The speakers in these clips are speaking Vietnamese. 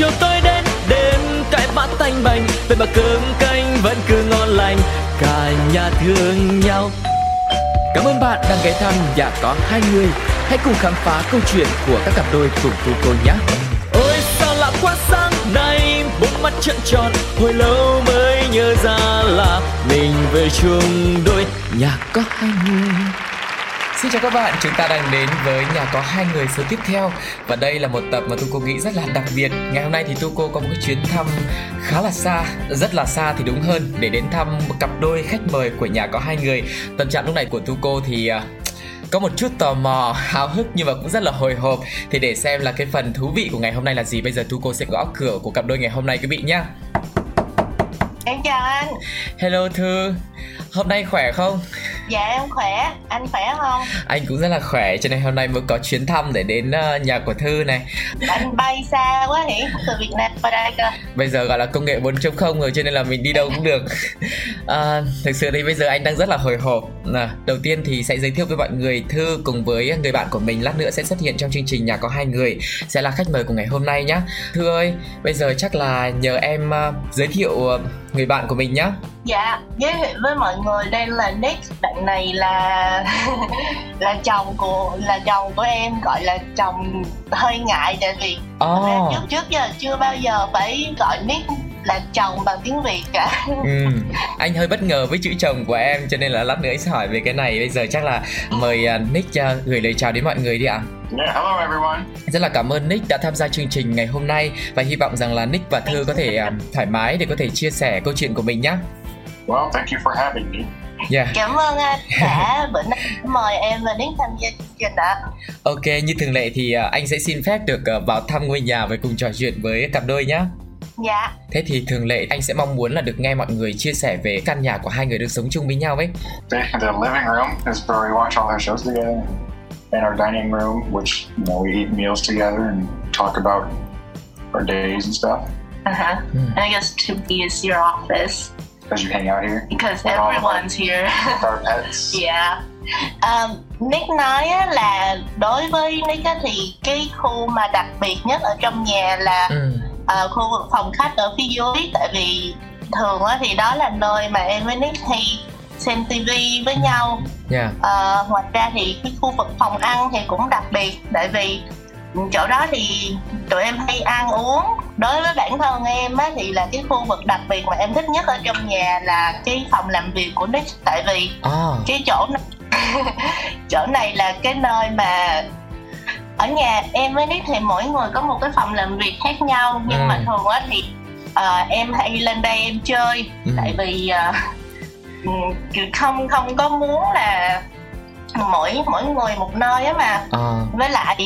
chiều tối đến đêm cãi bát tanh bành, về mà cơm canh vẫn cứ ngon lành, cả nhà thương nhau. Cảm ơn bạn đang ghé thăm Nhà Có Hai Người. Hãy cùng khám phá câu chuyện của các cặp đôi cùng Thu Cô nhé. Ôi sao lạ quá, sáng nay bốn mắt trợn tròn, hồi lâu mới nhớ ra là mình về chung đôi. Nhà Có Hai Người. Xin chào các bạn, chúng ta đang đến với Nhà Có Hai Người số tiếp theo. Và đây là một tập mà Thu Cô nghĩ rất là đặc biệt. Ngày hôm nay thì Thu Cô có một cái chuyến thăm khá là xa, rất là xa thì đúng hơn, để đến thăm một cặp đôi khách mời của Nhà Có Hai Người. Tâm trạng lúc này của Thu Cô thì có một chút tò mò, háo hức nhưng mà cũng rất là hồi hộp. Thì để xem là cái phần thú vị của ngày hôm nay là gì, bây giờ Thu Cô sẽ gõ cửa của cặp đôi ngày hôm nay quý vị nhá. Em chào anh. Hello Thư, hôm nay khỏe không? Dạ em khỏe, anh khỏe không? Anh cũng rất là khỏe, cho nên hôm nay mới có chuyến thăm để đến nhà của Thư này. Anh bay xa quá nhỉ, từ Việt Nam qua đây cơ. Bây giờ gọi là công nghệ 4.0 rồi, cho nên là mình đi đâu cũng được. Thực sự thì bây giờ anh đang rất là hồi hộp. Đầu tiên thì sẽ giới thiệu với mọi người, Thư cùng với người bạn của mình lát nữa sẽ xuất hiện trong chương trình Nhà Có Hai Người, sẽ là khách mời của ngày hôm nay nhá. Thư ơi, bây giờ chắc là nhờ em giới thiệu người bạn của mình nhá. Dạ, giới thiệu với mọi người, đây là Nick, bạn này là chồng của em, gọi là chồng hơi ngại tại vì trước giờ chưa bao giờ phải gọi Nick là chồng bằng tiếng Việt cả. Anh hơi bất ngờ với chữ chồng của em, cho nên là lát nữa anh sẽ hỏi về cái này. Bây giờ chắc là mời Nick gửi lời chào đến mọi người đi ạ. Yeah, hello everyone. Rất là cảm ơn Nick đã tham gia chương trình ngày hôm nay, và hy vọng rằng là Nick và Thư có thể thoải mái để có thể chia sẻ câu chuyện của mình nhé. Well, thank you for having me. Yeah. Cảm ơn anh đã bữa nay mời em và Nick tham gia chương trình đã. Ok, như thường lệ thì anh sẽ xin phép được vào thăm ngôi nhà và cùng trò chuyện với cặp đôi nhé. Dạ. Thế thì thường lệ anh sẽ mong muốn là được nghe mọi người chia sẻ về căn nhà của hai người được sống chung với nhau ấy. The living room is where we watch all our shows together, and our dining room, which you know we eat meals together and talk about our days and stuff. And I guess to be is your office. Because you hang out here. Because everyone's here. With our pets. Yeah. Nick nói là đối với Nick thì cái khu mà đặc biệt nhất ở trong nhà là khu vực phòng khách ở phía dưới, tại vì thường thì đó là nơi mà em với Nick hay xem tivi với nhau. Ngoài ra thì cái khu vực phòng ăn thì cũng đặc biệt, tại vì chỗ đó thì tụi em hay ăn uống. Đối với bản thân em thì là cái khu vực đặc biệt mà em thích nhất ở trong nhà là cái phòng làm việc của Nick, tại vì cái chỗ này chỗ này là cái nơi mà ở nhà em với Nick thì mỗi người có một cái phòng làm việc khác nhau, nhưng mà thường thì em hay lên đây em chơi, tại vì không có muốn là mỗi người một nơi mà. Với lại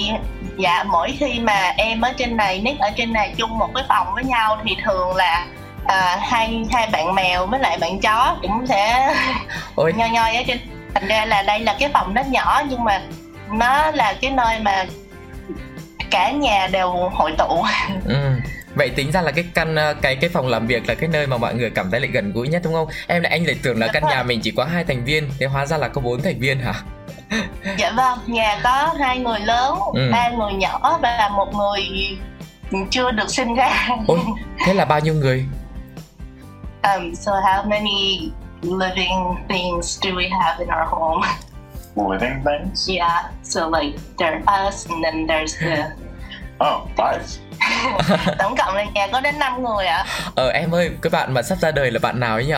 mỗi khi mà em ở trên này, Nick ở trên này chung một cái phòng với nhau thì thường là hai bạn mèo với lại bạn chó cũng sẽ nhoi ở trên. Thành ra là đây là cái phòng nó nhỏ nhưng mà nó là cái nơi mà cả nhà đều hội tụ. Vậy tính ra là cái phòng làm việc là cái nơi mà mọi người cảm thấy lại gần gũi nhất đúng không? Anh lại tưởng là căn nhà mình chỉ có 2 thành viên, thế hóa ra là có 4 thành viên hả? Dạ vâng, nhà có 2 người lớn, 3 người nhỏ và 1 người chưa được sinh ra. Ôi, thế là bao nhiêu người? So how many living things do we have in our home? Living things? Yeah, so like there's us and then there's the... Oh, 5. Tổng cộng là nhà có đến 5 người ạ. Em ơi, cái bạn mà sắp ra đời là bạn nào ấy nhỉ?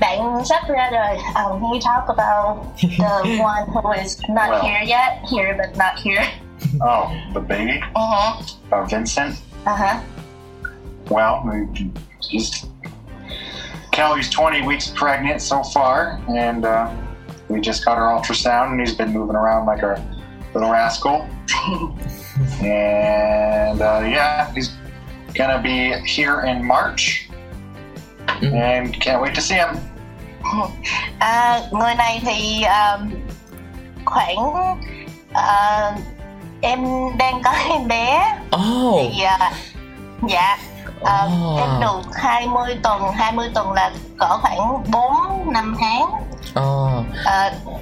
Bạn sắp ra đời, he talk about the one who is not here yet, here but not here. Oh, the baby? Vincent? Well, Kelly's 20 weeks pregnant so far, and we just got her ultrasound, and he's been moving around like a little rascal. And he's gonna be here in March, and can't wait to see him. Người này thì khoảng em đang có em bé. Thì dạ em được 20 tuần là cỡ khoảng 4-5 tháng.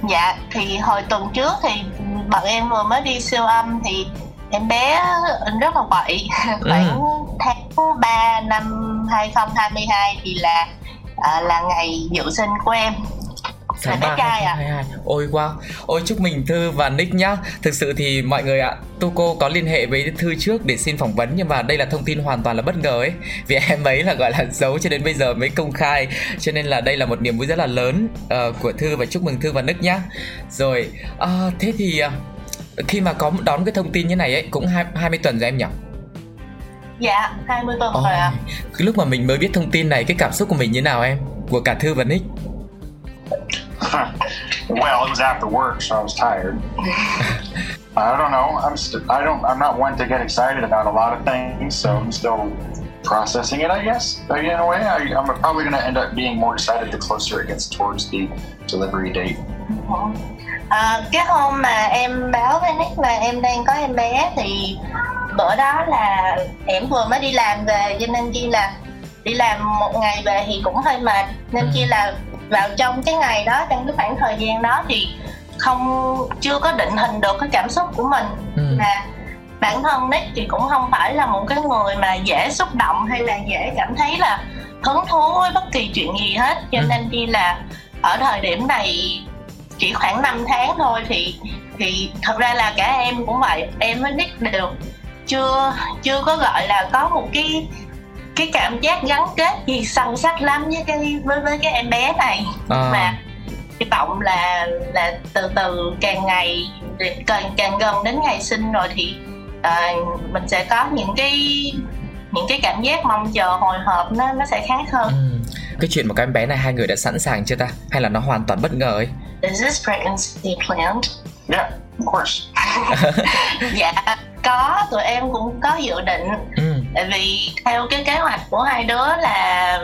Dạ thì hồi tuần trước thì bọn em vừa mới đi siêu âm thì Em bé rất là quậy. Khoảng tháng 3 năm 2022 thì là ngày dự sinh của em. Tháng 3 2022. Ôi wow, ôi chúc mừng Thư và Nick nhá. Thực sự thì mọi người ạ, Thu Cô có liên hệ với Thư trước để xin phỏng vấn, nhưng mà đây là thông tin hoàn toàn là bất ngờ ấy, vì em ấy là gọi là giấu cho đến bây giờ mới công khai, cho nên là đây là một niềm vui rất là lớn của Thư, và chúc mừng Thư và Nick nhá. Rồi, thế thì khi mà có đón cái thông tin như này ấy, cũng 20 tuần rồi em nhỉ? Dạ, 20 tuần rồi ạ. Lúc mà mình mới biết thông tin này, cái cảm xúc của mình như nào em? Của cả Thư và Nick? Well, it was after work, so I was tired. I don't know. I'm not one to get excited about a lot of things, so I'm still processing it, I guess. But in a way, I'm probably going to end up being more excited the closer it gets towards the delivery date. Cái hôm mà em báo với Nick là em đang có em bé thì bữa đó là em vừa mới đi làm về, cho nên chi là đi làm một ngày về thì cũng hơi mệt, nên chi là vào trong cái ngày đó, trong cái khoảng thời gian đó thì chưa có định hình được cái cảm xúc của mình. Mà bản thân Nick thì cũng không phải là một cái người mà dễ xúc động hay là dễ cảm thấy là hứng thú với bất kỳ chuyện gì hết, cho nên chi là ở thời điểm này chỉ khoảng 5 tháng thôi thì thật ra là cả em cũng vậy, em với Nick đều chưa có gọi là có một cái cảm giác gắn kết gì sâu sắc lắm với cái em bé này. Mà hy vọng là từ từ càng gần đến ngày sinh rồi thì mình sẽ có những cái cảm giác mong chờ hồi hộp nó sẽ khác hơn. Cái chuyện mà các em bé này hai người đã sẵn sàng chưa ta? Hay là nó hoàn toàn bất ngờ ấy? Is this pregnancy planned? Yeah, of course. Dạ, có, tụi em cũng có dự định. Tại vì theo cái kế hoạch của hai đứa là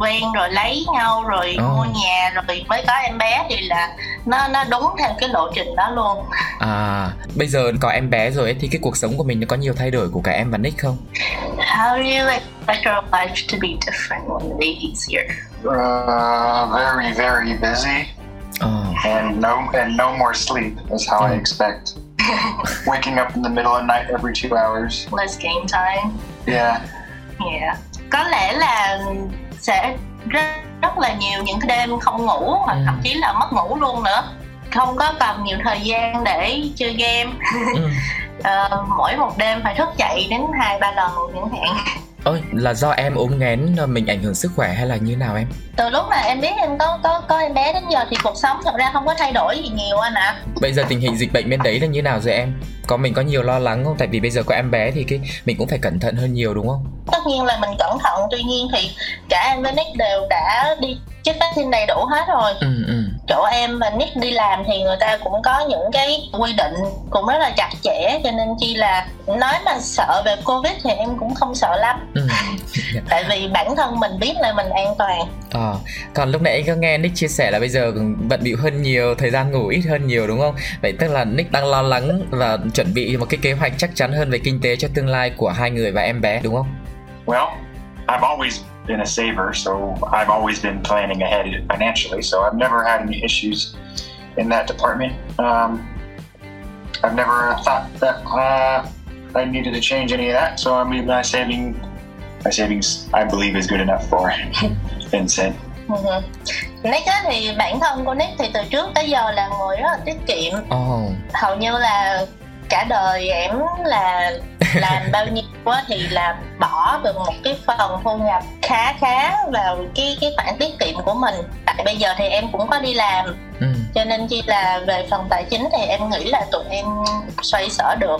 quen rồi lấy nhau rồi mua nhà rồi mới có em bé, thì là nó đúng theo cái lộ trình đó luôn. Bây giờ có em bé rồi ấy, thì cái cuộc sống của mình nó có nhiều thay đổi của cả em và Nick không? How do you expect your life to be different when the baby's here? Very, very busy. And no more sleep is how I expect. Waking up in the middle of the night every 2 hours. Less game time. Yeah. Có lẽ là sẽ rất là nhiều những cái đêm không ngủ, hoặc thậm chí là mất ngủ luôn nữa. Không có cầm nhiều thời gian để chơi game. Mỗi một đêm phải thức dậy đến 2-3 lần chẳng hạn. Ôi, là do em ốm nghén mình ảnh hưởng sức khỏe hay là như nào em? Từ lúc mà em biết em có em bé đến giờ thì cuộc sống thật ra không có thay đổi gì nhiều anh ạ. Bây giờ tình hình dịch bệnh bên đấy là như nào rồi em? Mình có nhiều lo lắng không? Tại vì bây giờ có em bé thì mình cũng phải cẩn thận hơn nhiều đúng không? Tất nhiên là mình cẩn thận, tuy nhiên thì cả em với Nick đều đã đi chích vaccine đầy đủ hết rồi. Chỗ em và Nick đi làm thì người ta cũng có những cái quy định cũng rất là chặt chẽ, cho nên chi là nói mà sợ về Covid thì em cũng không sợ lắm. Tại vì bản thân mình biết là mình an toàn. Còn lúc nãy anh có nghe Nick chia sẻ là bây giờ bận bịu hơn nhiều, thời gian ngủ ít hơn nhiều đúng không? Vậy tức là Nick đang lo lắng và chuẩn bị một cái kế hoạch chắc chắn hơn về kinh tế cho tương lai của hai người và em bé đúng không? Well, I've always been a saver, so I've always been planning ahead financially, so I've never had any issues in that department. I've never thought that I needed to change any of that, so I mean, my savings, I believe, is good enough for Vincent. Nick thì bản thân của Nick thì từ trước tới giờ là người rất là tiết kiệm. Hầu như là cả đời em là làm bao nhiêu quá thì là bỏ được một cái phần thu nhập khá vào cái khoản tiết kiệm của mình. Tại bây giờ thì em cũng có đi làm, cho nên chỉ là về phần tài chính thì em nghĩ là tụi em xoay sở được.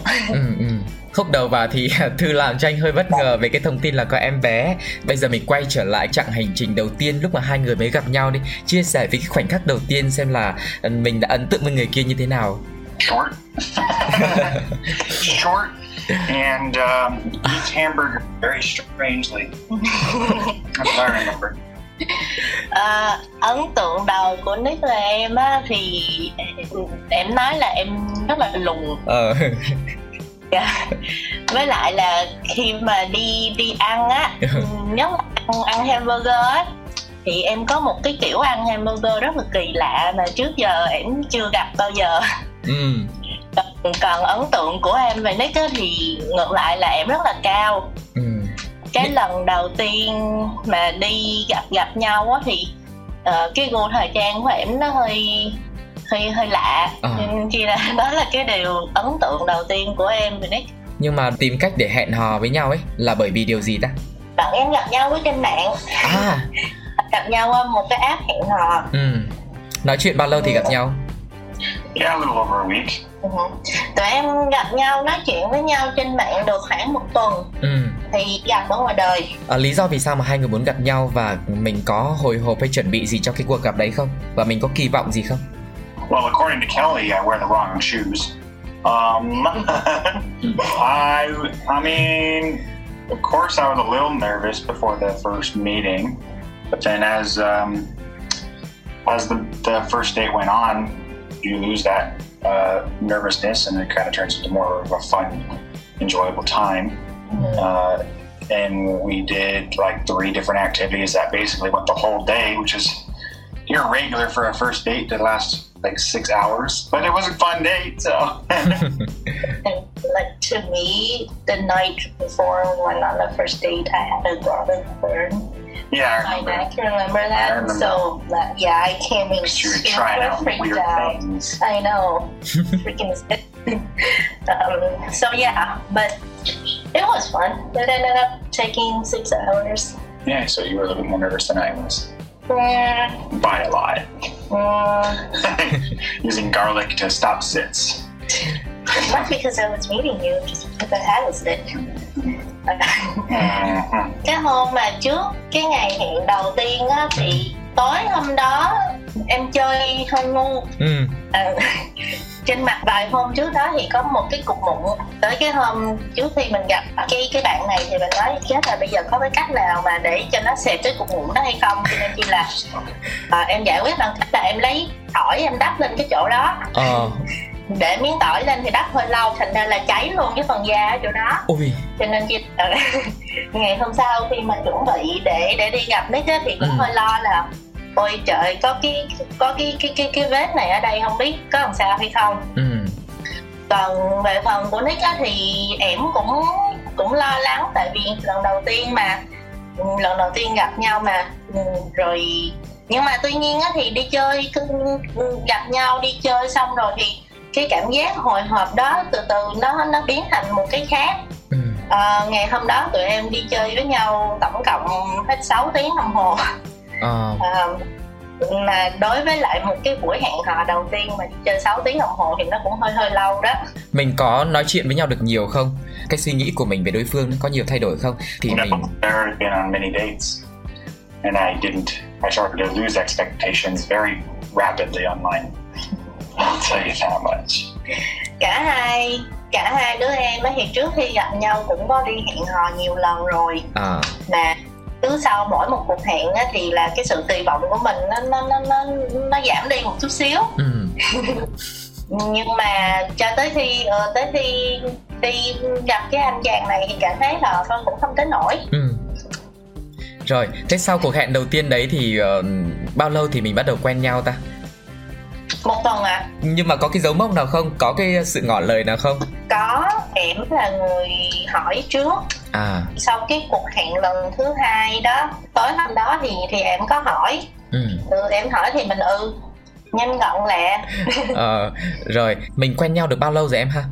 Khúc đầu vào thì Thư làm cho anh hơi bất ngờ về cái thông tin là có em bé. Bây giờ mình quay trở lại chặng hành trình đầu tiên lúc mà hai người mới gặp nhau đi. Chia sẻ về cái khoảnh khắc đầu tiên xem là mình đã ấn tượng với người kia như thế nào. Short. And eats hamburger very strangely. That's what I remember. Ấn tượng đầu của Nick là em á, thì em nói là em rất là lùn. Với lại là khi mà đi ăn á, nếu mà ăn hamburger á, thì em có một cái kiểu ăn hamburger rất là kỳ lạ mà trước giờ em chưa gặp bao giờ. Còn ấn tượng của em về Nick á, thì ngược lại là em rất là cao. Cái lần đầu tiên mà đi gặp nhau á, thì cái gu thời trang của em nó hơi lạ. Nên khi là đó là cái điều ấn tượng đầu tiên của em về Nick. Nhưng mà tìm cách để hẹn hò với nhau ấy là bởi vì điều gì ta? Bạn em gặp nhau với trên mạng. Gặp nhau qua một cái app hẹn hò. Nói chuyện bao lâu thì gặp nhau? Yeah, a little over a week. Tụi em gặp nhau, nói chuyện với nhau trên mạng được khoảng một tuần thì gặp ở ngoài đời. Lý do vì sao mà hai người muốn gặp nhau, và mình có hồi hộp hay chuẩn bị gì cho cái cuộc gặp đấy không? Và mình có kỳ vọng gì không? Well, according to Kelly, I wear the wrong shoes. I mean, of course I was a little nervous before the first meeting. But then as the first date went on, you lose that nervousness, and it kind of turns into more of a fun, enjoyable time. And we did like 3 different activities that basically went the whole day, which is irregular for a first date to last like 6 hours. But it was a fun date, so. And like to me, the night before when on the first date, I had a garlic burn. Yeah, I can remember that. I remember. So, yeah, I came in super freaked out. Things. I know, freaking sick. So yeah, but it was fun. It ended up taking 6 hours. Yeah, so you were a little bit more nervous than I was. By a lot. Using garlic to stop sits. Not because I was meeting you, just because I had a sit. Cái hôm mà trước cái ngày hẹn đầu tiên á, thì tối hôm đó em chơi hơi ngu. Trên mặt vài hôm trước đó thì có một cái cục mụn. Tới cái hôm trước khi mình gặp cái bạn này thì mình nói chết là bây giờ có cái cách nào mà để cho nó xẹp cái cục mụn đó hay không. Cho nên chỉ là em giải quyết bằng cách là em lấy tỏi em đắp lên cái chỗ đó. Để miếng tỏi lên thì đắp hơi lâu, thành ra là cháy luôn cái phần da ở chỗ đó. Cho nên chị ngày hôm sau khi mà chuẩn bị để đi gặp Nick á, thì cũng hơi lo là ôi trời, có cái vết này ở đây không biết có làm sao hay không. Còn về phần của Nick á, thì em cũng lo lắng, tại vì lần đầu tiên gặp nhau mà rồi. Nhưng mà tuy nhiên á, thì đi chơi, gặp nhau đi chơi xong rồi thì cái cảm giác hồi hộp đó từ từ nó biến thành một cái khác. Ngày hôm đó tụi em đi chơi với nhau tổng cộng hết 6 tiếng đồng hồ. Mà đối với lại một cái buổi hẹn hò đầu tiên mà đi chơi 6 tiếng đồng hồ thì nó cũng hơi lâu đó. Mình có nói chuyện với nhau được nhiều không? Cái suy nghĩ của mình về đối phương có nhiều thay đổi không? Thì mình... I've been on many dates and I started to lose expectations very rapidly online. I'll tell you that much. Cả hai đứa em á, thì trước khi gặp nhau cũng có đi hẹn hò nhiều lần rồi. Mà cứ sau mỗi một cuộc hẹn á, thì là cái sự kỳ vọng của mình nó giảm đi một chút xíu. Nhưng mà cho tới khi đi gặp cái anh chàng này thì cảm thấy là thôi cũng không tới nổi. Rồi, thế sau cuộc hẹn đầu tiên đấy thì bao lâu thì mình bắt đầu quen nhau ta? 1 tuần ạ. Nhưng mà có cái dấu mốc nào không? Có cái sự ngỏ lời nào không? Có, em là người hỏi trước. Sau cái cuộc hẹn lần thứ 2 đó, tối hôm đó thì em có hỏi. Em hỏi thì mình nhanh gọn lẹ. Rồi, mình quen nhau được bao lâu rồi em ha?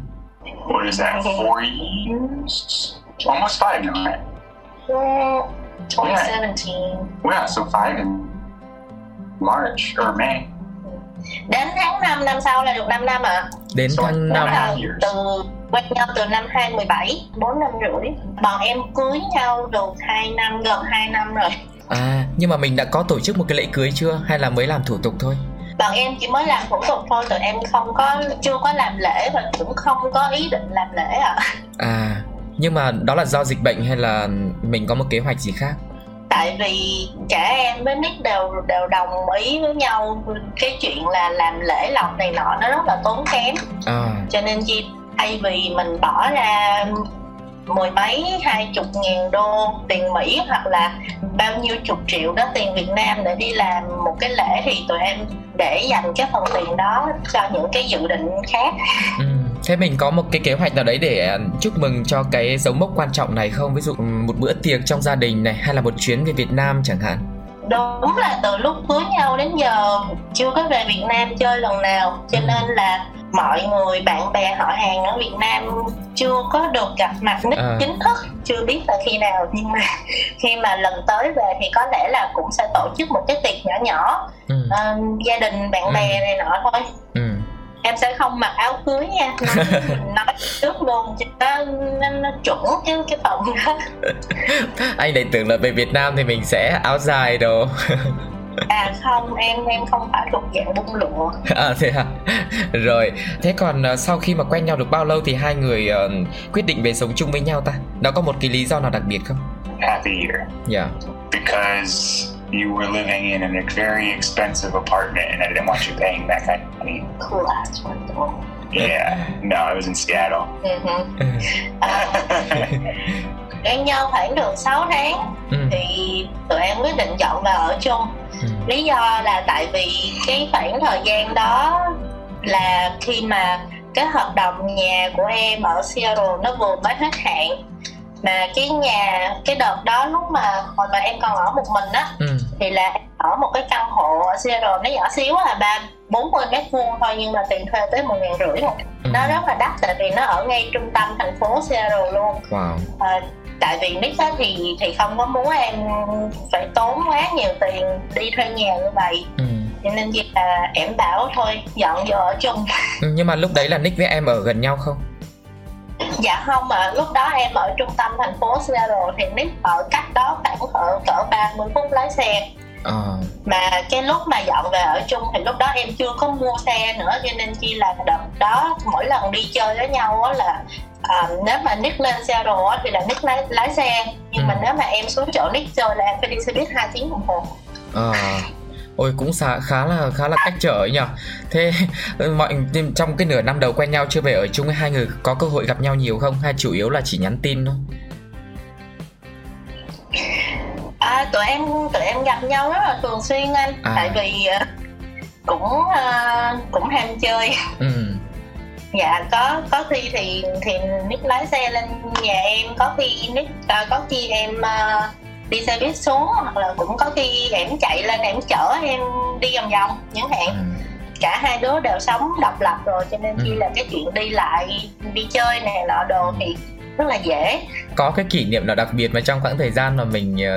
What is that, 4 years? Almost 5 now, right? 2017. Yeah, so 5 in March or May. Đến tháng 5 năm sau là được 5 năm ạ. Đến tháng 5 từ quen nhau từ năm 2017, 4 năm rưỡi. Bọn em cưới nhau được 2 năm, gần 2 năm rồi. Nhưng mà mình đã có tổ chức một cái lễ cưới chưa hay là mới làm thủ tục thôi? Bọn em chỉ mới làm thủ tục thôi, tụi em chưa có làm lễ và cũng không có ý định làm lễ ạ. Nhưng mà đó là do dịch bệnh hay là mình có một kế hoạch gì khác? Tại vì cả em với Nick đều đồng ý với nhau cái chuyện là làm lễ lọc này nọ nó rất là tốn kém. Cho nên chị thay vì mình bỏ ra 10 mấy 20 ngàn đô tiền Mỹ hoặc là bao nhiêu chục triệu đó tiền Việt Nam để đi làm một cái lễ, thì tụi em để dành cái phần tiền đó cho những cái dự định khác. Thế mình có một cái kế hoạch nào đấy để chúc mừng cho cái dấu mốc quan trọng này không? Ví dụ một bữa tiệc trong gia đình này, hay là một chuyến về Việt Nam chẳng hạn. Đúng là từ lúc cưới nhau đến giờ chưa có về Việt Nam chơi lần nào, cho nên là mọi người, bạn bè, họ hàng ở Việt Nam chưa có được gặp mặt Nick chính thức, chưa biết là khi nào. Nhưng mà khi mà lần tới về thì có lẽ là cũng sẽ tổ chức một cái tiệc nhỏ nhỏ, gia đình, bạn bè này nọ thôi. Em sẽ không mặc áo cưới nha, nói trước luôn cho nó chuẩn cái phòng đó. Anh lại tưởng là về Việt Nam thì mình sẽ áo dài đồ. À không, em không phải thuộc dạng bung lụa. À thế à? Rồi, thế còn sau khi mà quen nhau được bao lâu thì hai người quyết định về sống chung với nhau ta? Nó có một cái lý do nào đặc biệt không? Half a year. Yeah. Because you were living in a very expensive apartment and I didn't want you paying that kind of money. Cool, that's wonderful. Yeah, no, I was in Seattle. Quen nhau khoảng được 6 tháng thì tụi em quyết định dọn vào ở chung. Lý do là tại vì cái khoảng thời gian đó là khi mà cái hợp đồng nhà của em ở Seattle nó vừa mới hết hạn. Mà cái nhà, cái đợt đó lúc mà hồi mà em còn ở một mình á, thì là em ở một cái căn hộ ở Seattle, nó nhỏ xíu là 40 mét vuông thôi, nhưng mà tiền thuê tới 10.500 một. Nó rất là đắt tại vì nó ở ngay trung tâm thành phố Seattle luôn. Wow. Tại vì Nick á thì không có muốn em phải tốn quá nhiều tiền đi thuê nhà như vậy. Cho nên việc là em bảo thôi dọn vô ở chung. Nhưng mà lúc đấy là Nick với em ở gần nhau không? Dạ không ạ, lúc đó em ở trung tâm thành phố Seattle thì Nick ở cách đó khoảng cỡ 30 phút lái xe. Mà cái lúc mà dọn về ở chung thì lúc đó em chưa có mua xe nữa, cho nên chỉ là đợt đó mỗi lần đi chơi với nhau á là nếu mà Nick lên Seattle á thì là Nick lái xe, nhưng mà nếu mà em xuống chỗ Nick chơi là em phải đi xe buýt 2 tiếng đồng hồ. Ôi cũng khá là cách trở ấy nhỉ. Thế trong cái nửa năm đầu quen nhau chưa về ở chung, hai người có cơ hội gặp nhau nhiều không, hay chủ yếu là chỉ nhắn tin thôi? Tụi em gặp nhau rất là thường xuyên anh. Tại vì cũng ham chơi. Dạ có khi thì Nick lái xe lên nhà em, có khi em đi xe buýt xuống, hoặc là cũng có khi em chạy lên em chở em đi vòng chẳng hạn. Cả hai đứa đều sống độc lập rồi cho nên khi là cái chuyện đi lại đi chơi này nọ đồ thì rất là dễ. Có cái kỷ niệm nào đặc biệt mà trong khoảng thời gian mà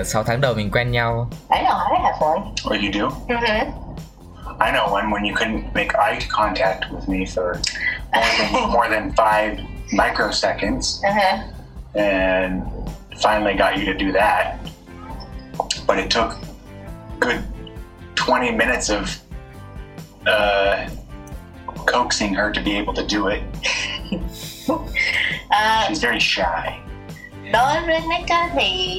6 tháng đầu mình quen nhau? Đấy là hỏi hả Phượng? What you do? I know when you couldn't make eye contact with me for more than 5 microseconds and finally got you to do that. But it took good 20 minutes of coaxing her to be able to do it. She's very shy. Đối với Nick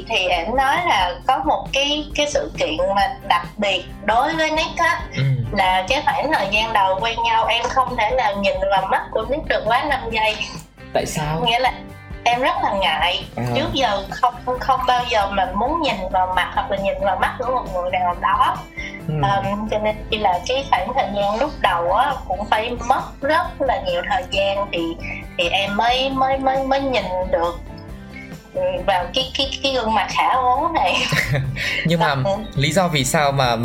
thì em nói là có một cái sự kiện mà đặc biệt đối với Nick á, là cái khoảng thời gian đầu quen nhau em không thể nào nhìn vào mắt của Nick được quá 5 giây. Tại sao? Nghĩa là em rất là ngại, trước giờ không bao giờ mà muốn nhìn vào mặt hoặc là nhìn vào mắt của một người nào đó. Cho nên chỉ là cái khoảng thời gian lúc đầu á cũng phải mất rất là nhiều thời gian thì em mới nhìn được vào cái gương mặt khả ố này. Nhưng mà lý do vì sao mà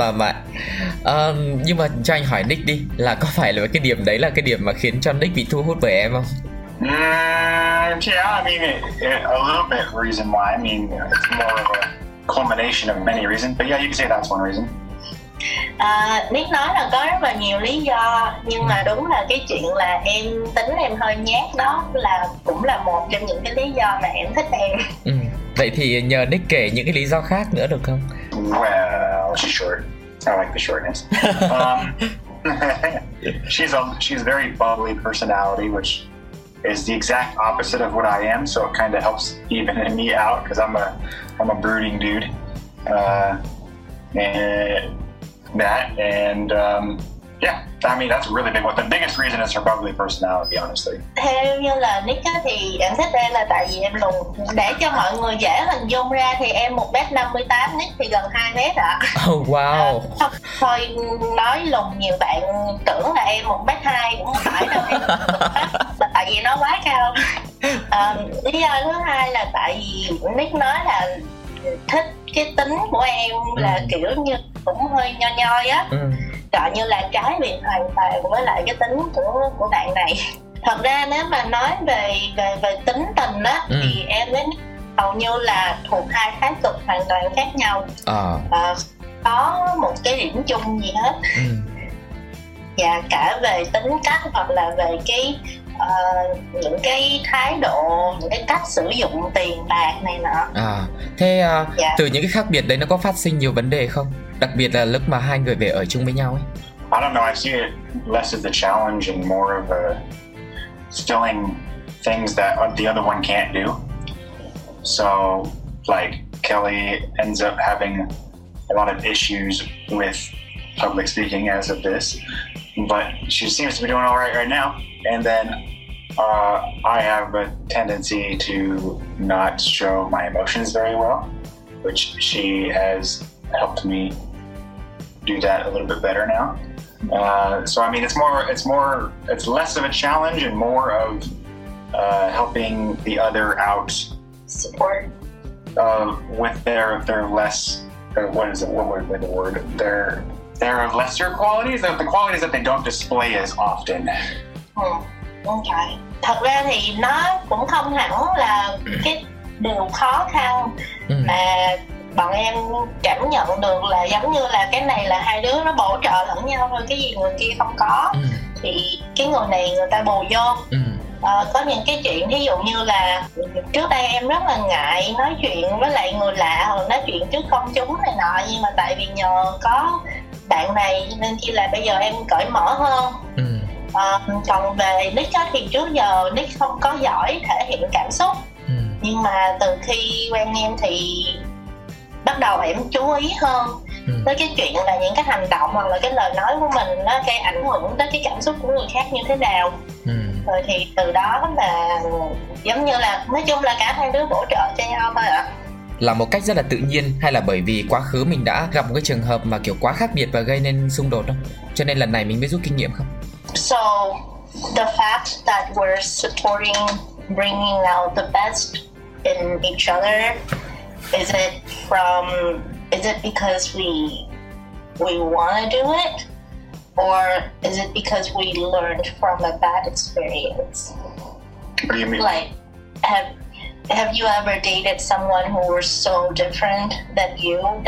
nhưng mà cho anh hỏi Nick đi, là có phải là cái điểm đấy là cái điểm mà khiến cho Nick bị thu hút bởi em không? Yeah, I mean, a little bit of reason why. I mean, it's more of a culmination of many reasons, but yeah, you can say that's one reason. Nick nói là có rất là nhiều lý do, nhưng mà đúng là cái chuyện là em tính em hơi nhát đó là cũng là một trong những cái lý do mà em thích em. Vậy thì nhờ Nick kể những cái lý do khác nữa được không? Well, she's short. I like the shortness. She's a very bubbly personality, which is the exact opposite of what I am, so it kind of helps even me out because I'm a brooding dude, and I mean that's a really big one. The biggest reason is her bubbly personality, honestly. Theo như là Nick á, thì em thích em là tại vì em lùn. Để cho mọi người dễ hình dung ra thì em 1m58, Nick thì gần 2m ạ. Oh wow. Thôi nói lùn nhiều bạn tưởng là em 1m2 cũng phải đâu em. tại vì nó quá cao. Lý do thứ hai là tại vì Nick nói là thích cái tính của em là kiểu như cũng hơi nho nhoi á, gọi như là trái biệt hoàn toàn với lại cái tính của bạn này. Thật ra nếu mà nói về tính tình á thì em với Nick hầu như là thuộc hai thái cực hoàn toàn khác nhau, có một cái điểm chung gì hết. Và cả về tính cách hoặc là về cái những cái thái độ, những cái cách sử dụng tiền bạc này nọ. Thế từ những cái khác biệt đấy nó có phát sinh nhiều vấn đề không? Đặc biệt là lúc mà hai người về ở chung với nhau ấy. I don't know, I see it less as a challenge and more of a filling things that the other one can't do. So like Kelly ends up having a lot of issues with public speaking as of this, but she seems to be doing all right now. And then I have a tendency to not show my emotions very well, which she has helped me do that a little bit better now. So I mean, it's less of a challenge and more of helping the other out. Support. With their less, what is it? What would be the word? They're of lesser qualities, the qualities that they don't display as often. Okay. Thật ra thì nó cũng không hẳn là cái điều khó khăn mà bọn em cảm nhận được, là giống như là cái này là hai đứa nó bổ trợ lẫn nhau thôi, cái gì người kia không có thì cái người này người ta bù vô. Có những cái chuyện ví dụ như là trước đây em rất là ngại nói chuyện với lại người lạ hoặc nói chuyện trước công chúng này nọ, nhưng mà tại vì nhờ có bạn này nên chỉ là bây giờ em cởi mở hơn. Còn về Nick thì trước giờ Nick không có giỏi thể hiện cảm xúc, nhưng mà từ khi quen em thì bắt đầu em chú ý hơn tới cái chuyện là những cái hành động hoặc là cái lời nói của mình nó gây ảnh hưởng tới cái cảm xúc của người khác như thế nào. Rồi thì từ đó là giống như là nói chung là cả hai đứa bổ trợ cho nhau thôi ạ. Là một cách rất là tự nhiên, hay là bởi vì quá khứ mình đã gặp một cái trường hợp mà kiểu quá khác biệt và gây nên xung đột không? Cho nên lần này mình mới rút kinh nghiệm không? So the fact that we're supporting, bringing out the best in each other, is it because we want to do it, or is it because we learned from a bad experience? What do you mean? Like, have you ever dated someone who was so different than you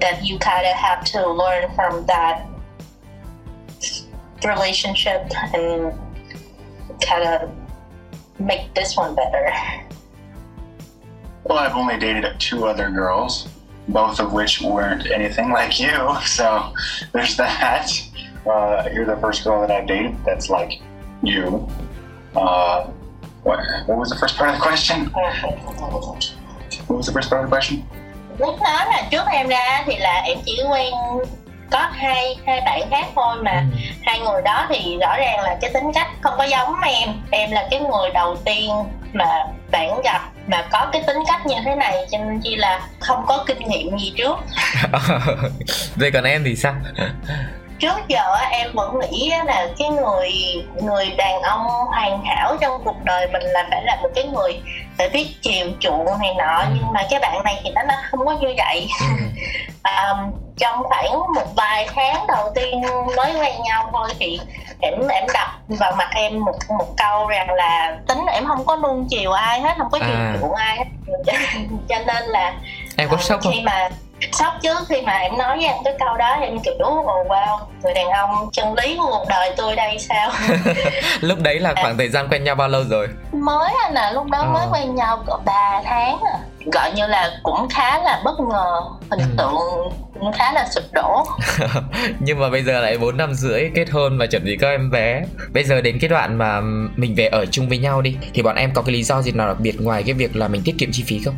that you kind of have to learn from that relationship and kind of make this one better? Well, I've only dated two other girls, both of which weren't anything like you, so there's that. You're the first girl that I've dated that's like you. What was the first part of the question? Lúc đó là trước em ra thì là em chỉ quen có hai bạn khác thôi mà hai người đó thì rõ ràng là cái tính cách không có giống em là cái người đầu tiên mà bạn gặp mà có cái tính cách như thế này, cho nên chỉ là không có kinh nghiệm gì trước. Vậy còn em thì sao? Trước giờ em vẫn nghĩ là cái người đàn ông hoàn hảo trong cuộc đời mình là phải là một cái người phải biết chiều chuộng này nọ, nhưng mà cái bạn này thì nó không có như vậy. Trong khoảng một vài tháng đầu tiên mới quen nhau thôi thì em đập vào mặt em một câu rằng là tính em không có nuông chiều ai hết, không có chiều chuộng ai hết. Cho nên là em có sốc không? Sốc chứ, khi mà em nói với anh cái câu đó em kiểu wow, người đàn ông chân lý của cuộc đời tôi đây sao. Lúc đấy là khoảng thời gian quen nhau bao lâu rồi? Mới anh à, lúc đó mới quen nhau có 3 tháng à. Gọi như là cũng khá là bất ngờ, hình tượng cũng khá là sụp đổ. Nhưng mà bây giờ lại 4 năm rưỡi kết hôn và chuẩn bị có em bé. Bây giờ đến cái đoạn mà mình về ở chung với nhau đi, thì bọn em có cái lý do gì nào đặc biệt ngoài cái việc là mình tiết kiệm chi phí không?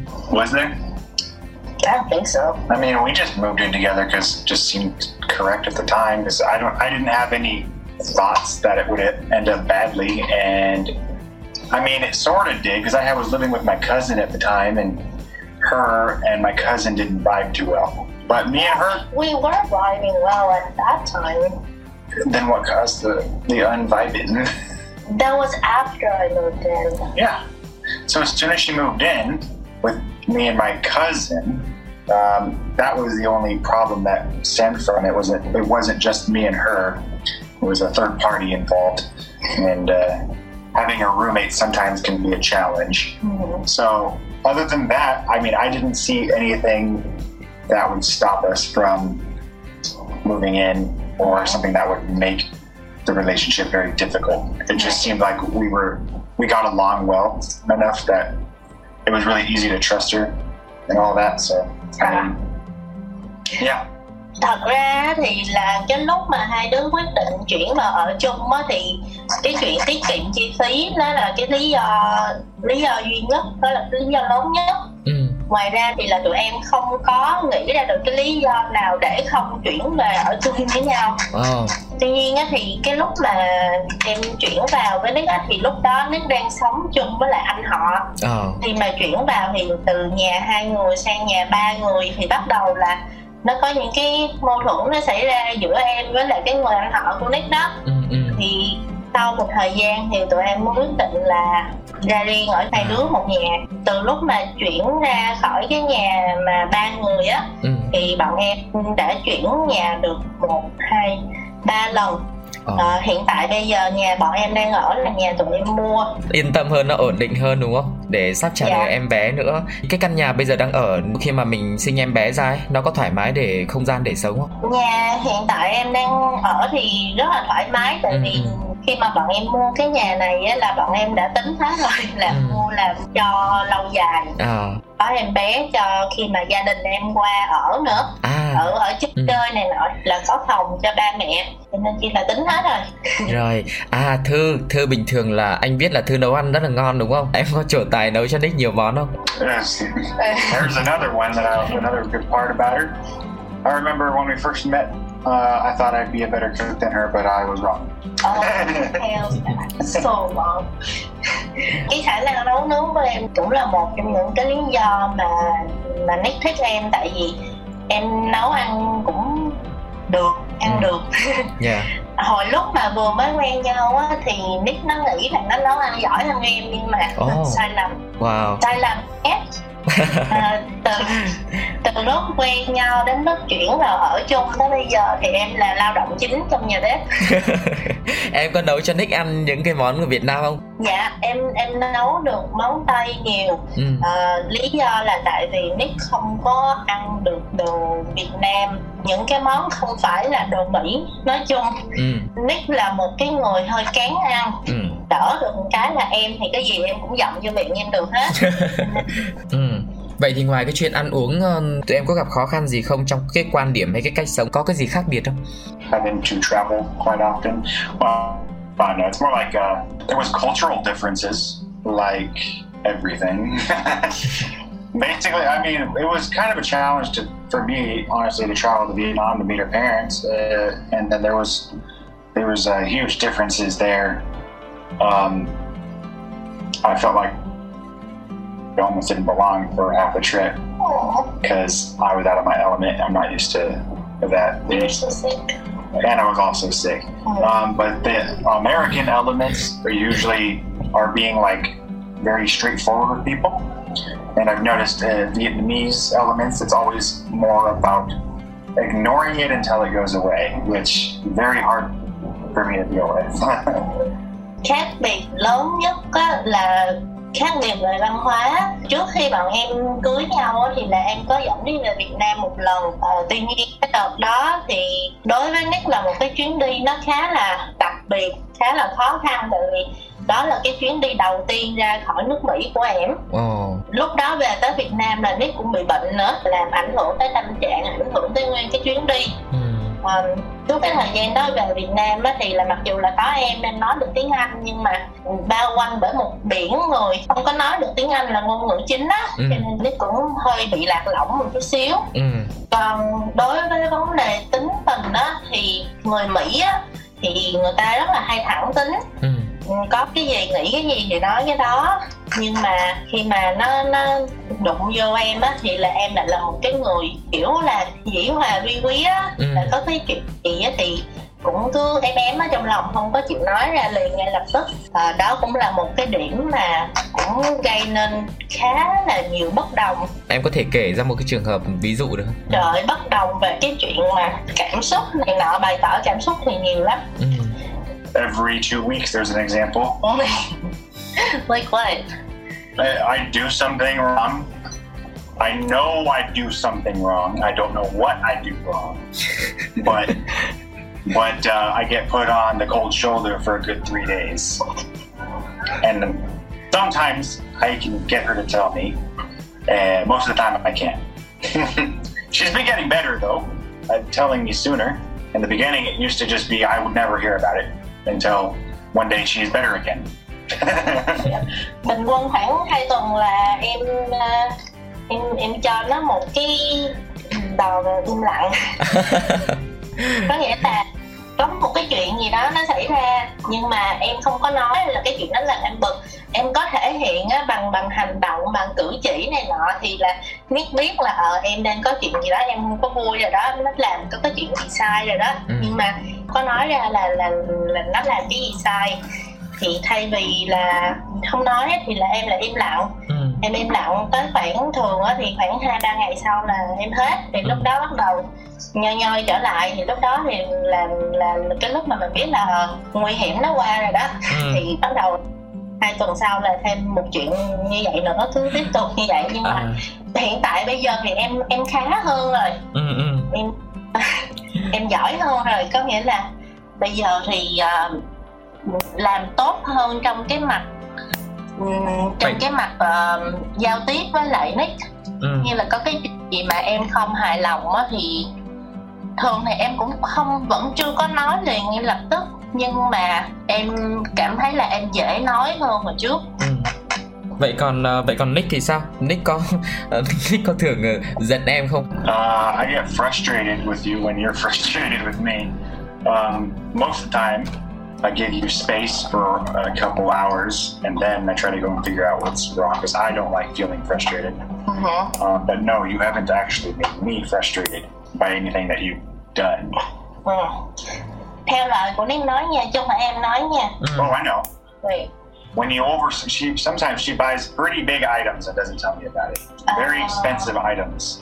I don't think so. I mean, we just moved in together because it just seemed correct at the time. Because I didn't have any thoughts that it would end up badly, and I mean, it sort of did because I was living with my cousin at the time, and her and my cousin didn't vibe too well. But me and her, we were vibing well at that time. Then what caused the unvibing? That was after I moved in. Yeah. So as soon as she moved in with me and my cousin, that was the only problem that stemmed from it. It wasn't just me and her. It was a third party involved, and having a roommate sometimes can be a challenge. Mm-hmm. So other than that, I mean, I didn't see anything that would stop us from moving in or something that would make the relationship very difficult. It just seemed like we got along well enough that it was really easy to trust her and all that. So yeah. Thật ra thì là cái lúc mà hai đứa quyết định chuyển vào ở chung á, thì cái chuyện tiết kiệm chi phí nó là cái lý do duy nhất, đó là lý do lớn nhất. Ngoài ra thì là tụi em không có nghĩ ra được cái lý do nào để không chuyển về ở chung với nhau. Tuy nhiên á, thì cái lúc mà em chuyển vào với Nick á, thì lúc đó Nick đang sống chung với lại anh họ. Thì mà chuyển vào thì từ nhà 2 người sang nhà 3 người thì bắt đầu là nó có những cái mâu thuẫn nó xảy ra giữa em với lại cái người anh họ của Nick đó. Thì sau một thời gian thì tụi em mới quyết định là ra riêng ở hai đứa một nhà. Từ lúc mà chuyển ra khỏi cái nhà mà 3 người á, thì bọn em đã chuyển nhà được 1, 2, 3 lần. Hiện tại bây giờ nhà bọn em đang ở là nhà tụi em mua. Yên tâm hơn, nó ổn định hơn đúng không? Để sắp trả lời em bé nữa. Cái căn nhà bây giờ đang ở, khi mà mình sinh em bé ra ấy, nó có thoải mái để không gian để sống không? Nhà hiện tại em đang ở thì rất là thoải mái. Tại vì khi mà bọn em mua cái nhà này ấy, là bọn em đã tính hết rồi là mua làm cho lâu dài. Có em bé cho khi mà gia đình em qua ở nữa. Ở chút chơi này nọ là có phòng cho ba mẹ, cho nên chị là tính hết rồi. Rồi, Thư bình thường là anh biết là Thư nấu ăn rất là ngon đúng không? Em có trổ tài nấu cho Nick nhiều món không? There's another one another good part about her. I remember when we first met, I thought I'd be a better cook than her, but I was wrong. Oh, hell, so wrong. Cái khả năng nấu nướng của em cũng là một trong những cái lý do mà Nick thích em, tại vì em nấu ăn cũng được, ăn được. Hồi lúc mà vừa mới quen nhau á, thì Nick nó nghĩ là nó nấu ăn giỏi hơn em, nhưng mà sai lầm. Sai lầm ép. Từ lúc quen nhau đến lúc chuyển vào ở chung tới bây giờ thì em là lao động chính trong nhà bếp. Em có nấu cho Nick ăn những cái món của Việt Nam không? Dạ, em nấu được món Tây nhiều. Lý do là tại vì Nick không có ăn được đồ Việt Nam, những cái món không phải là đồ Mỹ nói chung. Nick là một cái người hơi kén ăn. Đỡ được một cái là em thì cái gì em cũng dọn vô miệng em được hết. Vậy thì ngoài cái chuyện ăn uống, tụi em có gặp khó khăn gì không trong cái quan điểm hay cái cách sống, có cái gì khác biệt không? I've been to travel quite often. Well, no, it's more like there was cultural differences, like everything. Basically, I mean, it was kind of a challenge for me, honestly, to travel to Vietnam to meet her parents, and then there was huge differences there. I felt like I almost didn't belong for half a trip because I was out of my element. I'm not used to that. You're so sick. And I was also sick. But the American elements are usually being like very straightforward with people. And I've noticed Vietnamese elements, it's always more about ignoring it until it goes away, which is very hard for me to deal with. Khác biệt lớn nhất á, là khác biệt về văn hóa. Trước khi bọn em cưới nhau á, thì là em có dẫn đi về Việt Nam một lần. Tuy nhiên cái đợt đó thì đối với Nick là một cái chuyến đi nó khá là đặc biệt, khá là khó khăn, tại vì đó là cái chuyến đi đầu tiên ra khỏi nước Mỹ của em. Lúc đó về tới Việt Nam là Nick cũng bị bệnh nữa, làm ảnh hưởng tới tâm trạng, ảnh hưởng tới nguyên cái chuyến đi. Trước cái thời gian đó về Việt Nam á, thì là mặc dù là có em nên nói được tiếng Anh, nhưng mà bao quanh bởi một biển người không có nói được tiếng Anh là ngôn ngữ chính á, cho nên Nick cũng hơi bị lạc lõng một chút xíu. Còn đối với vấn đề tính tình á, thì người Mỹ á thì người ta rất là hay thẳng tính. Có cái gì nghĩ cái gì thì nói cái đó, nhưng mà khi mà nó đụng vô em á, thì là em lại là một cái người kiểu là dĩ hòa vi quý á. Là có cái chuyện gì á thì cũng thương em á, trong lòng không có chịu nói ra liền ngay lập tức. Đó cũng là một cái điểm mà cũng gây nên khá là nhiều bất đồng. Em có thể kể ra một cái trường hợp ví dụ được không? Trời, bất đồng về cái chuyện mà cảm xúc này nọ, bày tỏ cảm xúc thì nhiều lắm. Every 2 weeks there's an example. Like what? I do something wrong. I know I do something wrong. I don't know what I do wrong. But I get put on the cold shoulder for a good 3 days. And sometimes I can get her to tell me. And most of the time I can't. She's been getting better though, at telling me sooner. In the beginning it used to just be I would never hear about it until one day she's better again. Bình quân khoảng 2 tuần là em cho nó một cái đòn im lặng. Có nghĩa là có một cái chuyện gì đó nó xảy ra nhưng mà em không có nói là cái chuyện đó là em bực, em có thể hiện bằng hành động, bằng cử chỉ này nọ, thì là Nick biết là em đang có chuyện gì đó, em không có vui rồi đó, nó làm có cái chuyện gì sai rồi đó, nhưng mà có nói ra là nó làm cái gì sai, thì thay vì là không nói thì là em lại im lặng. Em im lặng tới khoảng thường thì khoảng 2-3 ngày sau là em hết, thì lúc đó bắt đầu nhoi trở lại, thì lúc đó thì là cái lúc mà mình biết là nguy hiểm nó qua rồi đó, thì bắt đầu 2 tuần sau là thêm một chuyện như vậy nữa, nó cứ tiếp tục như vậy. Nhưng mà hiện tại bây giờ thì em khá hơn rồi, em giỏi hơn rồi, có nghĩa là bây giờ thì làm tốt hơn trong cái mặt giao tiếp với lại Nick. Như là có cái gì mà em không hài lòng thì thường thì em cũng vẫn chưa có nói liền ngay lập tức, nhưng mà em cảm thấy là em dễ nói hơn hồi trước. Vậy còn Nick thì sao? Nick có thường giận em không? I get frustrated with you when you're frustrated with me. Most of the time I give you space for a couple hours, and then I try to go and figure out what's wrong, because I don't like feeling frustrated. Mm-hmm. But no, you haven't actually made me frustrated by anything that you've done. Theo lời của Nick nói nha, chứ mà em nói nha. Oh, I know. Wait. When you sometimes she buys pretty big items and doesn't tell me about it. Very expensive items.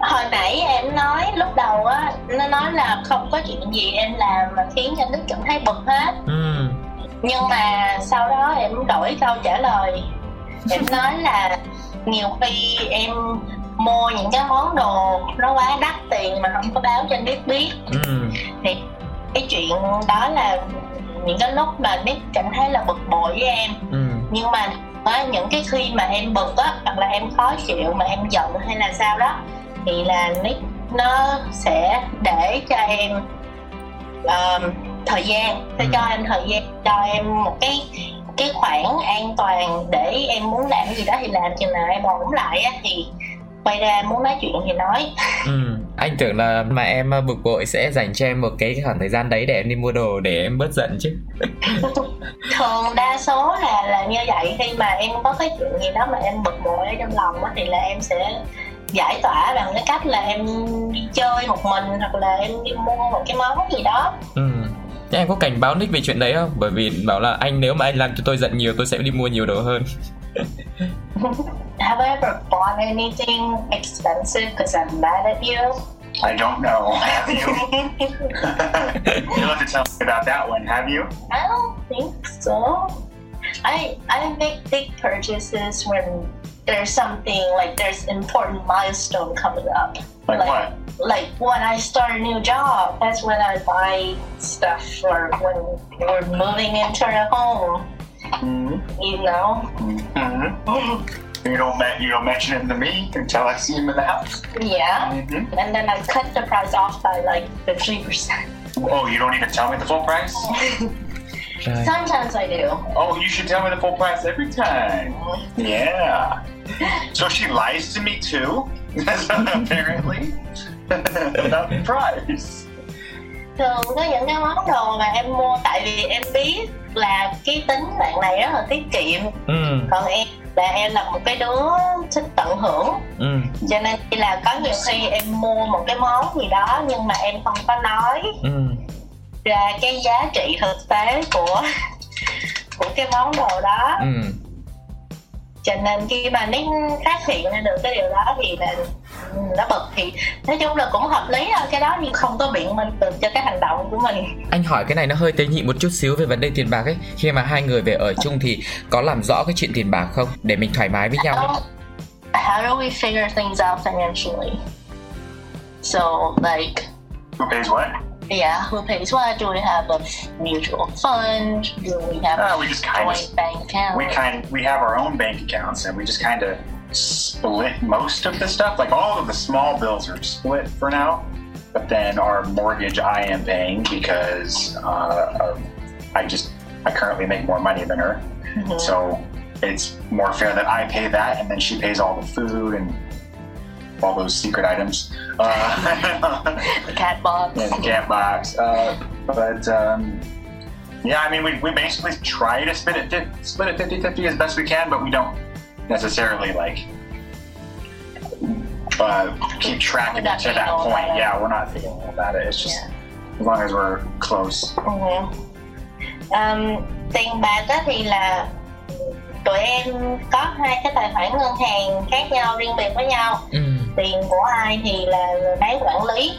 Hồi nãy em nói lúc đầu nó nói là không có chuyện gì em làm mà khiến cho Đức cảm thấy bực hết. Nhưng mà sau đó em đổi câu trả lời, em nói là nhiều khi em mua những cái món đồ nó quá đắt tiền mà không có báo cho Đức biết. Thì cái chuyện đó là những cái lúc mà Đức cảm thấy là bực bội với em. Nhưng mà những cái khi mà em bực hoặc là em khó chịu mà em giận hay là sao đó, thì là Nick nó sẽ để cho em thời gian, sẽ cho em thời gian, cho em một cái khoảng an toàn để em muốn làm gì đó thì làm, chừng nào em ổn lại thì quay ra muốn nói chuyện thì nói. Anh tưởng là mà em bực bội sẽ dành cho em một cái khoảng thời gian đấy để em đi mua đồ để em bớt giận chứ. Thường đa số là như vậy, khi mà em có cái chuyện gì đó mà em bực bội ở trong lòng thì là em sẽ giải tỏa bằng cái cách là em đi chơi một mình hoặc là em đi mua một cái món gì đó. Nhưng em có cảnh báo Nick về chuyện đấy không? Bởi vì bảo là anh nếu mà anh làm cho tôi giận nhiều tôi sẽ đi mua nhiều đồ hơn. Have I ever bought anything expensive because I'm mad at you? I don't know. Have you? You'll have to tell me about that one. Have you? I don't think so. I make big purchases when there's something like there's important milestone coming up. Like what? Like when I start a new job, that's when I buy stuff, or when we're moving into a home. You know. You don't mention it to me until I see him in the house. Yeah. And then I cut the price off by like 3%. Oh, you don't even tell me the full price? Sometimes I do. Oh, you should tell me the full price every time. Yeah. So she lies to me too, apparently, about the price. Thường có những cái món đồ mà em mua tại vì em biết là cái tính bạn này rất là tiết kiệm, còn em là một cái đứa thích tận hưởng, cho nên là có nhiều khi em mua một cái món gì đó nhưng mà em không có nói ra cái giá trị thực tế của cái món đồ đó, cho nên khi mà Nick phát hiện ra được cái điều đó thì là nó bật, thì nói chung là cũng hợp lý thôi cái đó, nhưng không có biện minh được cho cái hành động của mình. Anh hỏi cái này nó hơi tế nhị một chút xíu về vấn đề tiền bạc ấy, khi mà hai người về ở chung thì có làm rõ cái chuyện tiền bạc không để mình thoải mái với nhau? How do we figure things out financially? So like who pays what? Yeah, who pays what? Do we have a mutual fund? Do we have a joint bank account? We have our own bank accounts and we just kind of split most of the stuff. Like all of the small bills are split for now, but then our mortgage I am paying because I currently make more money than her, so it's more fair that I pay that, and then she pays all the food and all those secret items. The cat box. Yeah, the cat box. Yeah, I mean, we basically try to split it 50-50 as best we can, but we don't necessarily like keep track of it to that point. Yeah, we're not thinking about it. It's just as long as we're close. Tiền bạc đó thì là tụi em có hai cái tài khoản ngân hàng khác nhau, riêng biệt với nhau. Tiền của ai thì là người đấy quản lý.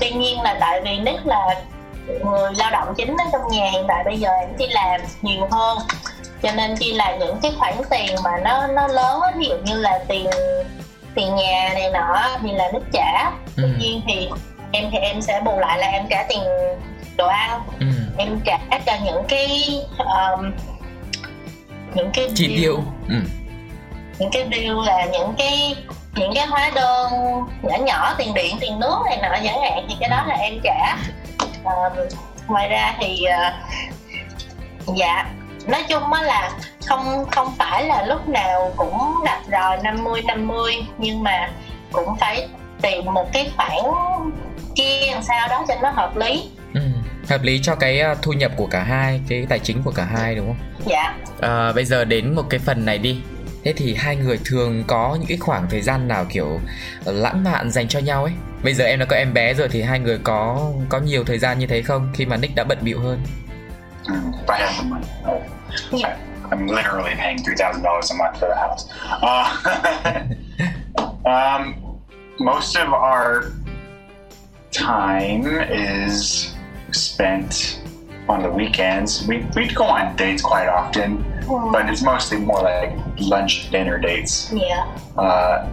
Tuy nhiên là tại vì Nick là người lao động chính ở trong nhà, hiện tại bây giờ em đi làm nhiều hơn, cho nên khi là những cái khoản tiền mà nó lớn á, ví dụ như là tiền nhà này nọ thì là Nick trả. Tuy nhiên thì em sẽ bù lại là em trả tiền đồ ăn, em trả cho những cái chi tiêu, những cái bill là những cái hóa đơn nhỏ nhỏ, tiền điện, tiền nước này nọ chẳng hạn, thì cái đó là em trả. Ngoài ra thì nói chung á là không phải là lúc nào cũng đặt rồi 50-50, nhưng mà cũng phải tìm một cái khoản chia làm sao đó cho nó hợp lý. Hợp lý cho cái thu nhập của cả hai, cái tài chính của cả hai, đúng không? Dạ. Bây giờ đến một cái phần này đi. Thế thì hai người thường có những cái khoảng thời gian nào kiểu lãng mạn dành cho nhau ấy? Bây giờ em đã có em bé rồi thì hai người có nhiều thời gian như thế không, khi mà Nick đã bận bịu hơn? I'm literally paying $3,000 a month for the house. Most of our time is spent on the weekends. We'd go on dates quite often, but it's mostly more like lunch, dinner dates. Yeah.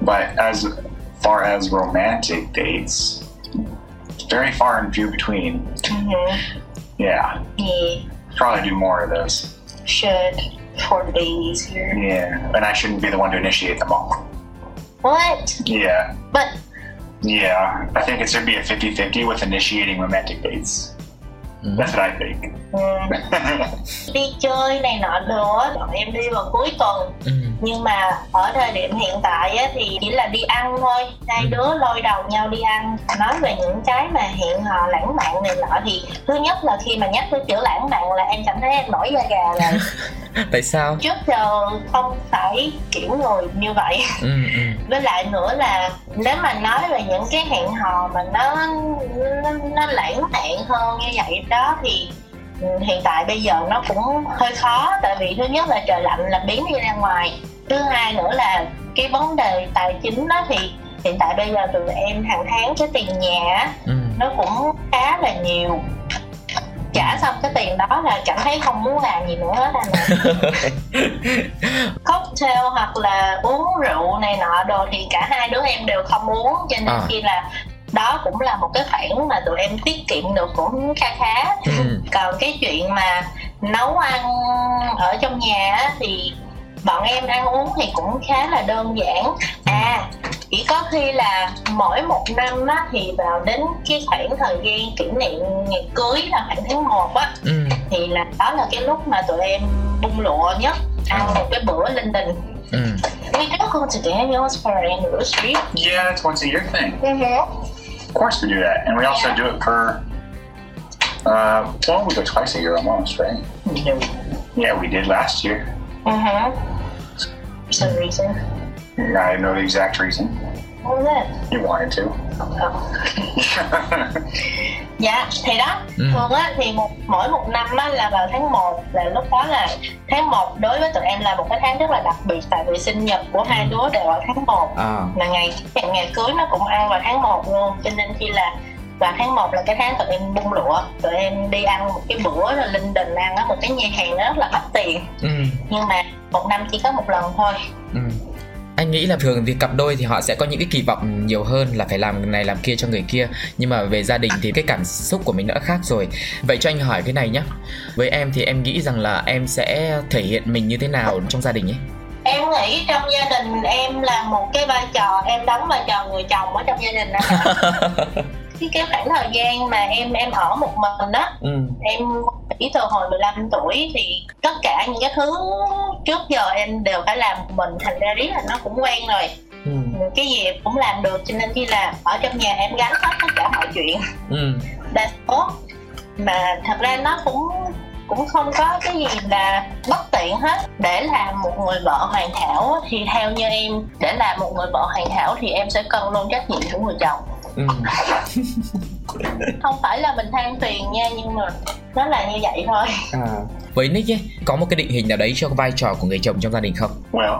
But as far as romantic dates, very far and few between. Mm-hmm. Yeah. Probably do more of those. Should, for the babies here. Yeah, and I shouldn't be the one to initiate them all. What? Yeah. But. Yeah, I think it should be a 50-50 with initiating romantic dates. That's what I think. Đi chơi này nọ nữa, bọn em đi vào cuối tuần. Nhưng mà ở thời điểm hiện tại á, thì chỉ là đi ăn thôi. Hai đứa lôi đầu nhau đi ăn. Nói về những cái mà hẹn hò lãng mạn này nọ thì thứ nhất là khi mà nhắc tới chữ lãng mạn là em cảm thấy em nổi da gà rồi. Tại sao? Trước giờ không phải kiểu người như vậy. Với lại nữa là nếu mà nói về những cái hẹn hò mà nó lãng mạn hơn như vậy đó thì hiện tại bây giờ nó cũng hơi khó, tại vì thứ nhất là trời lạnh là biến đi ra ngoài, thứ hai nữa là cái vấn đề tài chính đó thì hiện tại bây giờ tụi em hàng tháng cái tiền nhà nó cũng khá là nhiều, trả xong cái tiền đó là cảm thấy không muốn làm gì nữa hết anh. Cocktail hoặc là uống rượu này nọ đồ thì cả hai đứa em đều không uống, cho nên khi là đó cũng là một cái khoản mà tụi em tiết kiệm được cũng khá. Còn cái chuyện mà nấu ăn ở trong nhà á, thì bọn em ăn uống thì cũng khá là đơn giản. Chỉ có khi là mỗi một năm á, thì vào đến cái khoảng thời gian kỷ niệm ngày cưới là khoảng tháng 1 á, thì là đó là cái lúc mà tụi em bung lụa nhất, ăn một cái bữa linh đình. We do go to Daniel's for our anniversary. Yeah, that's once a year thing. Of course we do that, and we also do it per It's only like twice a year almost, right? Mm-hmm. Yeah, we did last year. Mm-hmm. For some reason. I know the exact reason. What was it? You wanted to. Oh. Dạ, thì đó, thường á, thì mỗi một năm á, là vào tháng 1, là lúc đó là tháng 1 đối với tụi em là một cái tháng rất là đặc biệt. Tại vì sinh nhật của hai đứa đều ở tháng 1 mà ngày cưới nó cũng ăn vào tháng 1 luôn. Cho nên khi là vào tháng 1 là cái tháng tụi em bung lụa. Tụi em đi ăn một cái bữa rồi linh đình ăn ở một cái nhà hàng rất là mắc tiền. Nhưng mà một năm chỉ có một lần thôi. Anh nghĩ là thường thì cặp đôi thì họ sẽ có những cái kỳ vọng nhiều hơn là phải làm này làm kia cho người kia. Nhưng mà về gia đình thì cái cảm xúc của mình đã khác rồi. Vậy cho anh hỏi cái này nhé. Với em thì em nghĩ rằng là em sẽ thể hiện mình như thế nào trong gia đình ấy? Em nghĩ trong gia đình em là một cái vai trò, em đóng vai trò người chồng ở trong gia đình đó. Cái khoảng thời gian mà em ở một mình đó, em nghĩ từ hồi 15 tuổi thì tất cả những cái thứ trước giờ em đều phải làm một mình, thành ra riết là nó cũng quen rồi. Cái gì em cũng làm được, cho nên khi là ở trong nhà em gánh hết tất cả mọi chuyện. Đa số mà thật ra nó cũng không có cái gì là bất tiện hết. Để làm một người vợ hoàn hảo thì theo như em, để làm một người vợ hoàn hảo thì em sẽ cân luôn trách nhiệm của người chồng. Không phải là mình than phiền nha, nhưng mà nó là như vậy thôi. Với Nick ấy, có một cái định hình nào đấy cho vai trò của người chồng trong gia đình không? Well,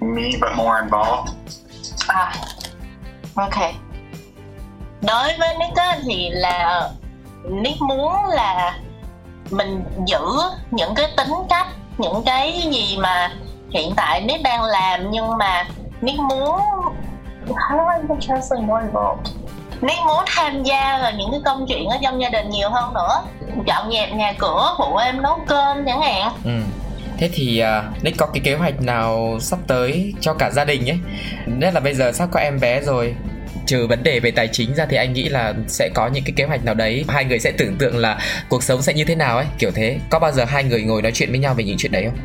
me but more involved. Okay. Đối với Nick á, thì là Nick muốn là mình giữ những cái tính cách, những cái gì mà hiện tại Nick đang làm, nhưng mà Nick muốn Nick muốn tham gia vào những cái công chuyện ở trong gia đình nhiều hơn nữa. Dọn dẹp nhà cửa, phụ em nấu cơm chẳng hạn. Thế thì Nick có cái kế hoạch nào sắp tới cho cả gia đình ấy? Nhất là bây giờ sắp có em bé rồi. Trừ vấn đề về tài chính ra thì anh nghĩ là sẽ có những cái kế hoạch nào đấy. Hai người sẽ tưởng tượng là cuộc sống sẽ như thế nào ấy, kiểu thế. Có bao giờ hai người ngồi nói chuyện với nhau về những chuyện đấy không?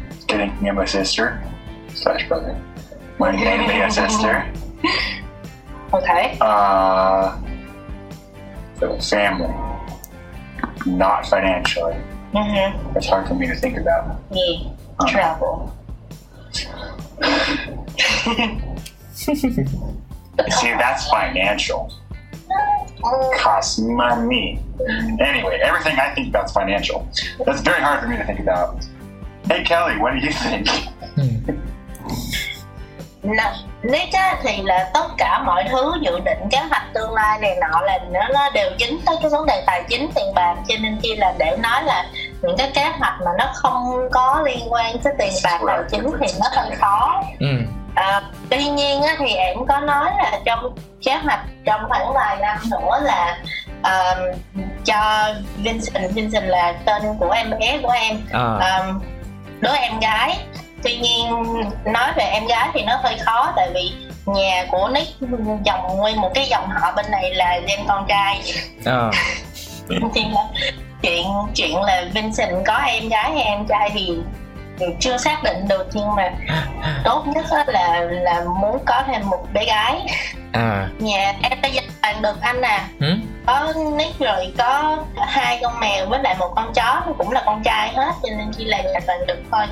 Okay. For the family, not financially. It's hard for me to think about. Travel. See, that's financial. Costs money. Anyway, everything I think about is financial. That's very hard for me to think about. Hey, Kelly, what do you think? Nick á, thì là tất cả mọi thứ dự định kế hoạch tương lai này nọ là nó đều dính tới cái vấn đề tài chính tiền bạc, cho nên khi là để nói là những cái kế hoạch mà nó không có liên quan tới tiền bạc tài chính thì nó hơi khó. Tuy nhiên á, thì em có nói là trong kế hoạch trong khoảng vài năm nữa là cho Vincent là tên của em bé của em, đứa em gái. Tuy nhiên nói về em gái thì nó hơi khó, tại vì nhà của Nick dòng nguyên một cái dòng họ bên này là em con trai. Thì chuyện là Vincent có em gái hay em trai thì chưa xác định được, nhưng mà tốt nhất là muốn có thêm một bé gái. Nhà em đã dành toàn được anh có Nick rồi, có 2 con mèo với lại 1 con chó, cũng là con trai hết, cho nên chỉ là nhà toàn được thôi.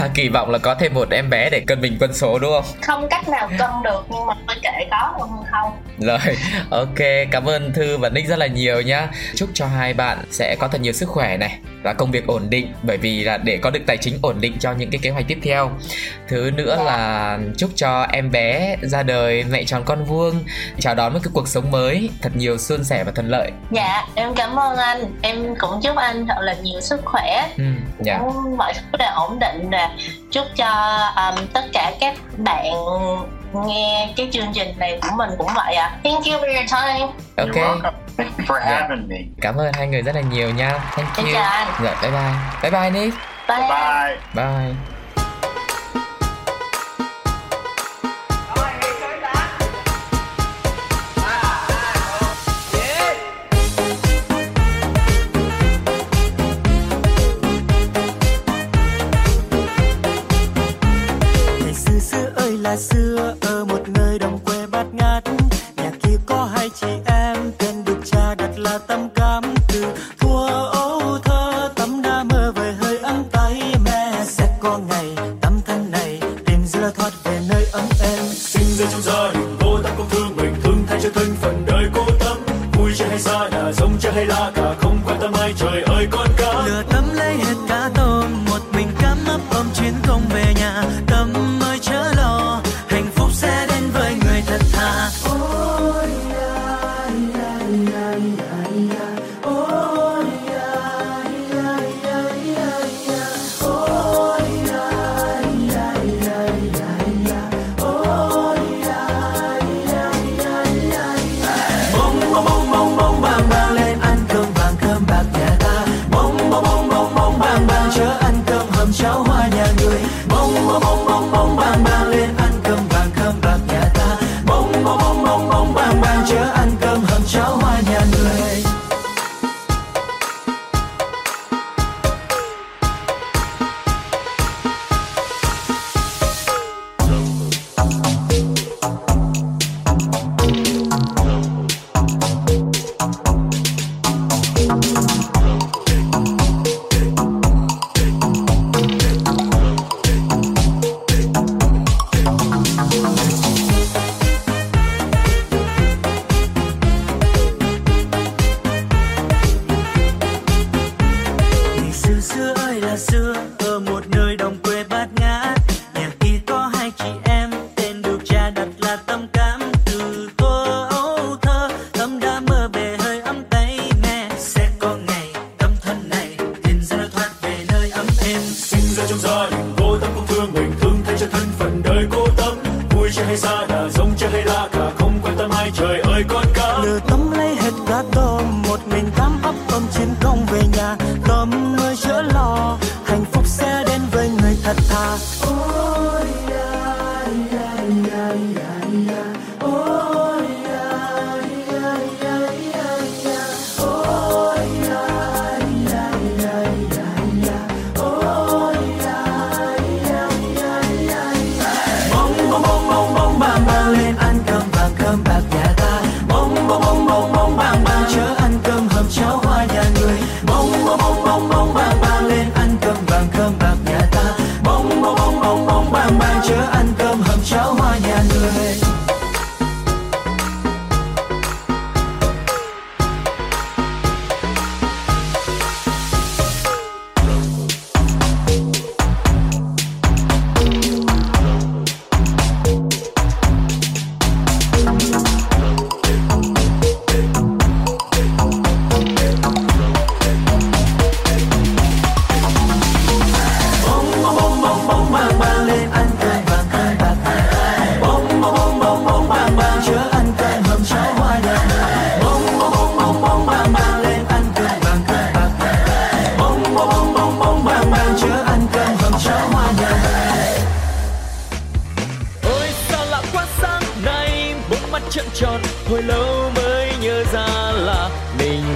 Là kỳ vọng là có thêm 1 em bé để cân bình quân số đúng không? Không cách nào cân được, nhưng mà mới kể có không không. Rồi, ok, cảm ơn Thư và Nick rất là nhiều nhá. Chúc cho hai bạn sẽ có thật nhiều sức khỏe này và công việc ổn định, bởi vì là để có được tài chính ổn định cho những cái kế hoạch tiếp theo. Thứ nữa là chúc cho em bé ra đời mẹ tròn con vuông, chào đón một cái cuộc sống mới thật nhiều suôn sẻ và thuận lợi. Dạ, em cảm ơn anh. Em cũng chúc anh thật là nhiều sức khỏe. Mọi thứ đều ổn định nè. Chúc cho tất cả các bạn nghe cái chương trình này của mình cũng vậy ạ. Thank you for your time. Okay. Thank you for having me. Cảm ơn hai người rất là nhiều nha. Thank you. Dạ, bye bye. Bye bye Nick. Bye. Bye. Bye. Xưa ở một nơi đồng quê bát ngát, nhà kia có 2 chị em, tên được cha đặt là Tâm Cám từ thua là thoát về nơi ấm êm. Sinh ra trong gia đình cô tâm cũng thương mình, thương thay cho thân phận đời cô tâm. Vui chơi hay xa nhà, giống chơi hay la cả, không quan tâm ai, trời ơi con cá. Lừa Tâm lấy hết cá tôm, một mình cá mập ôm chuyến không về nhà. Tâm ơi chớ lo, hạnh phúc sẽ đến với người thật thà. Cháo hoa nhà người bông bông bông bông bông bàng bàng lên ăn cơm vàng cơm bạc nhà ta bông bông bông bông bông bàng bàng chớ ăn cơm hầm cháo hoa nhà người.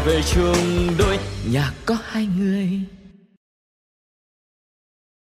Về chung đôi nhà có hai người.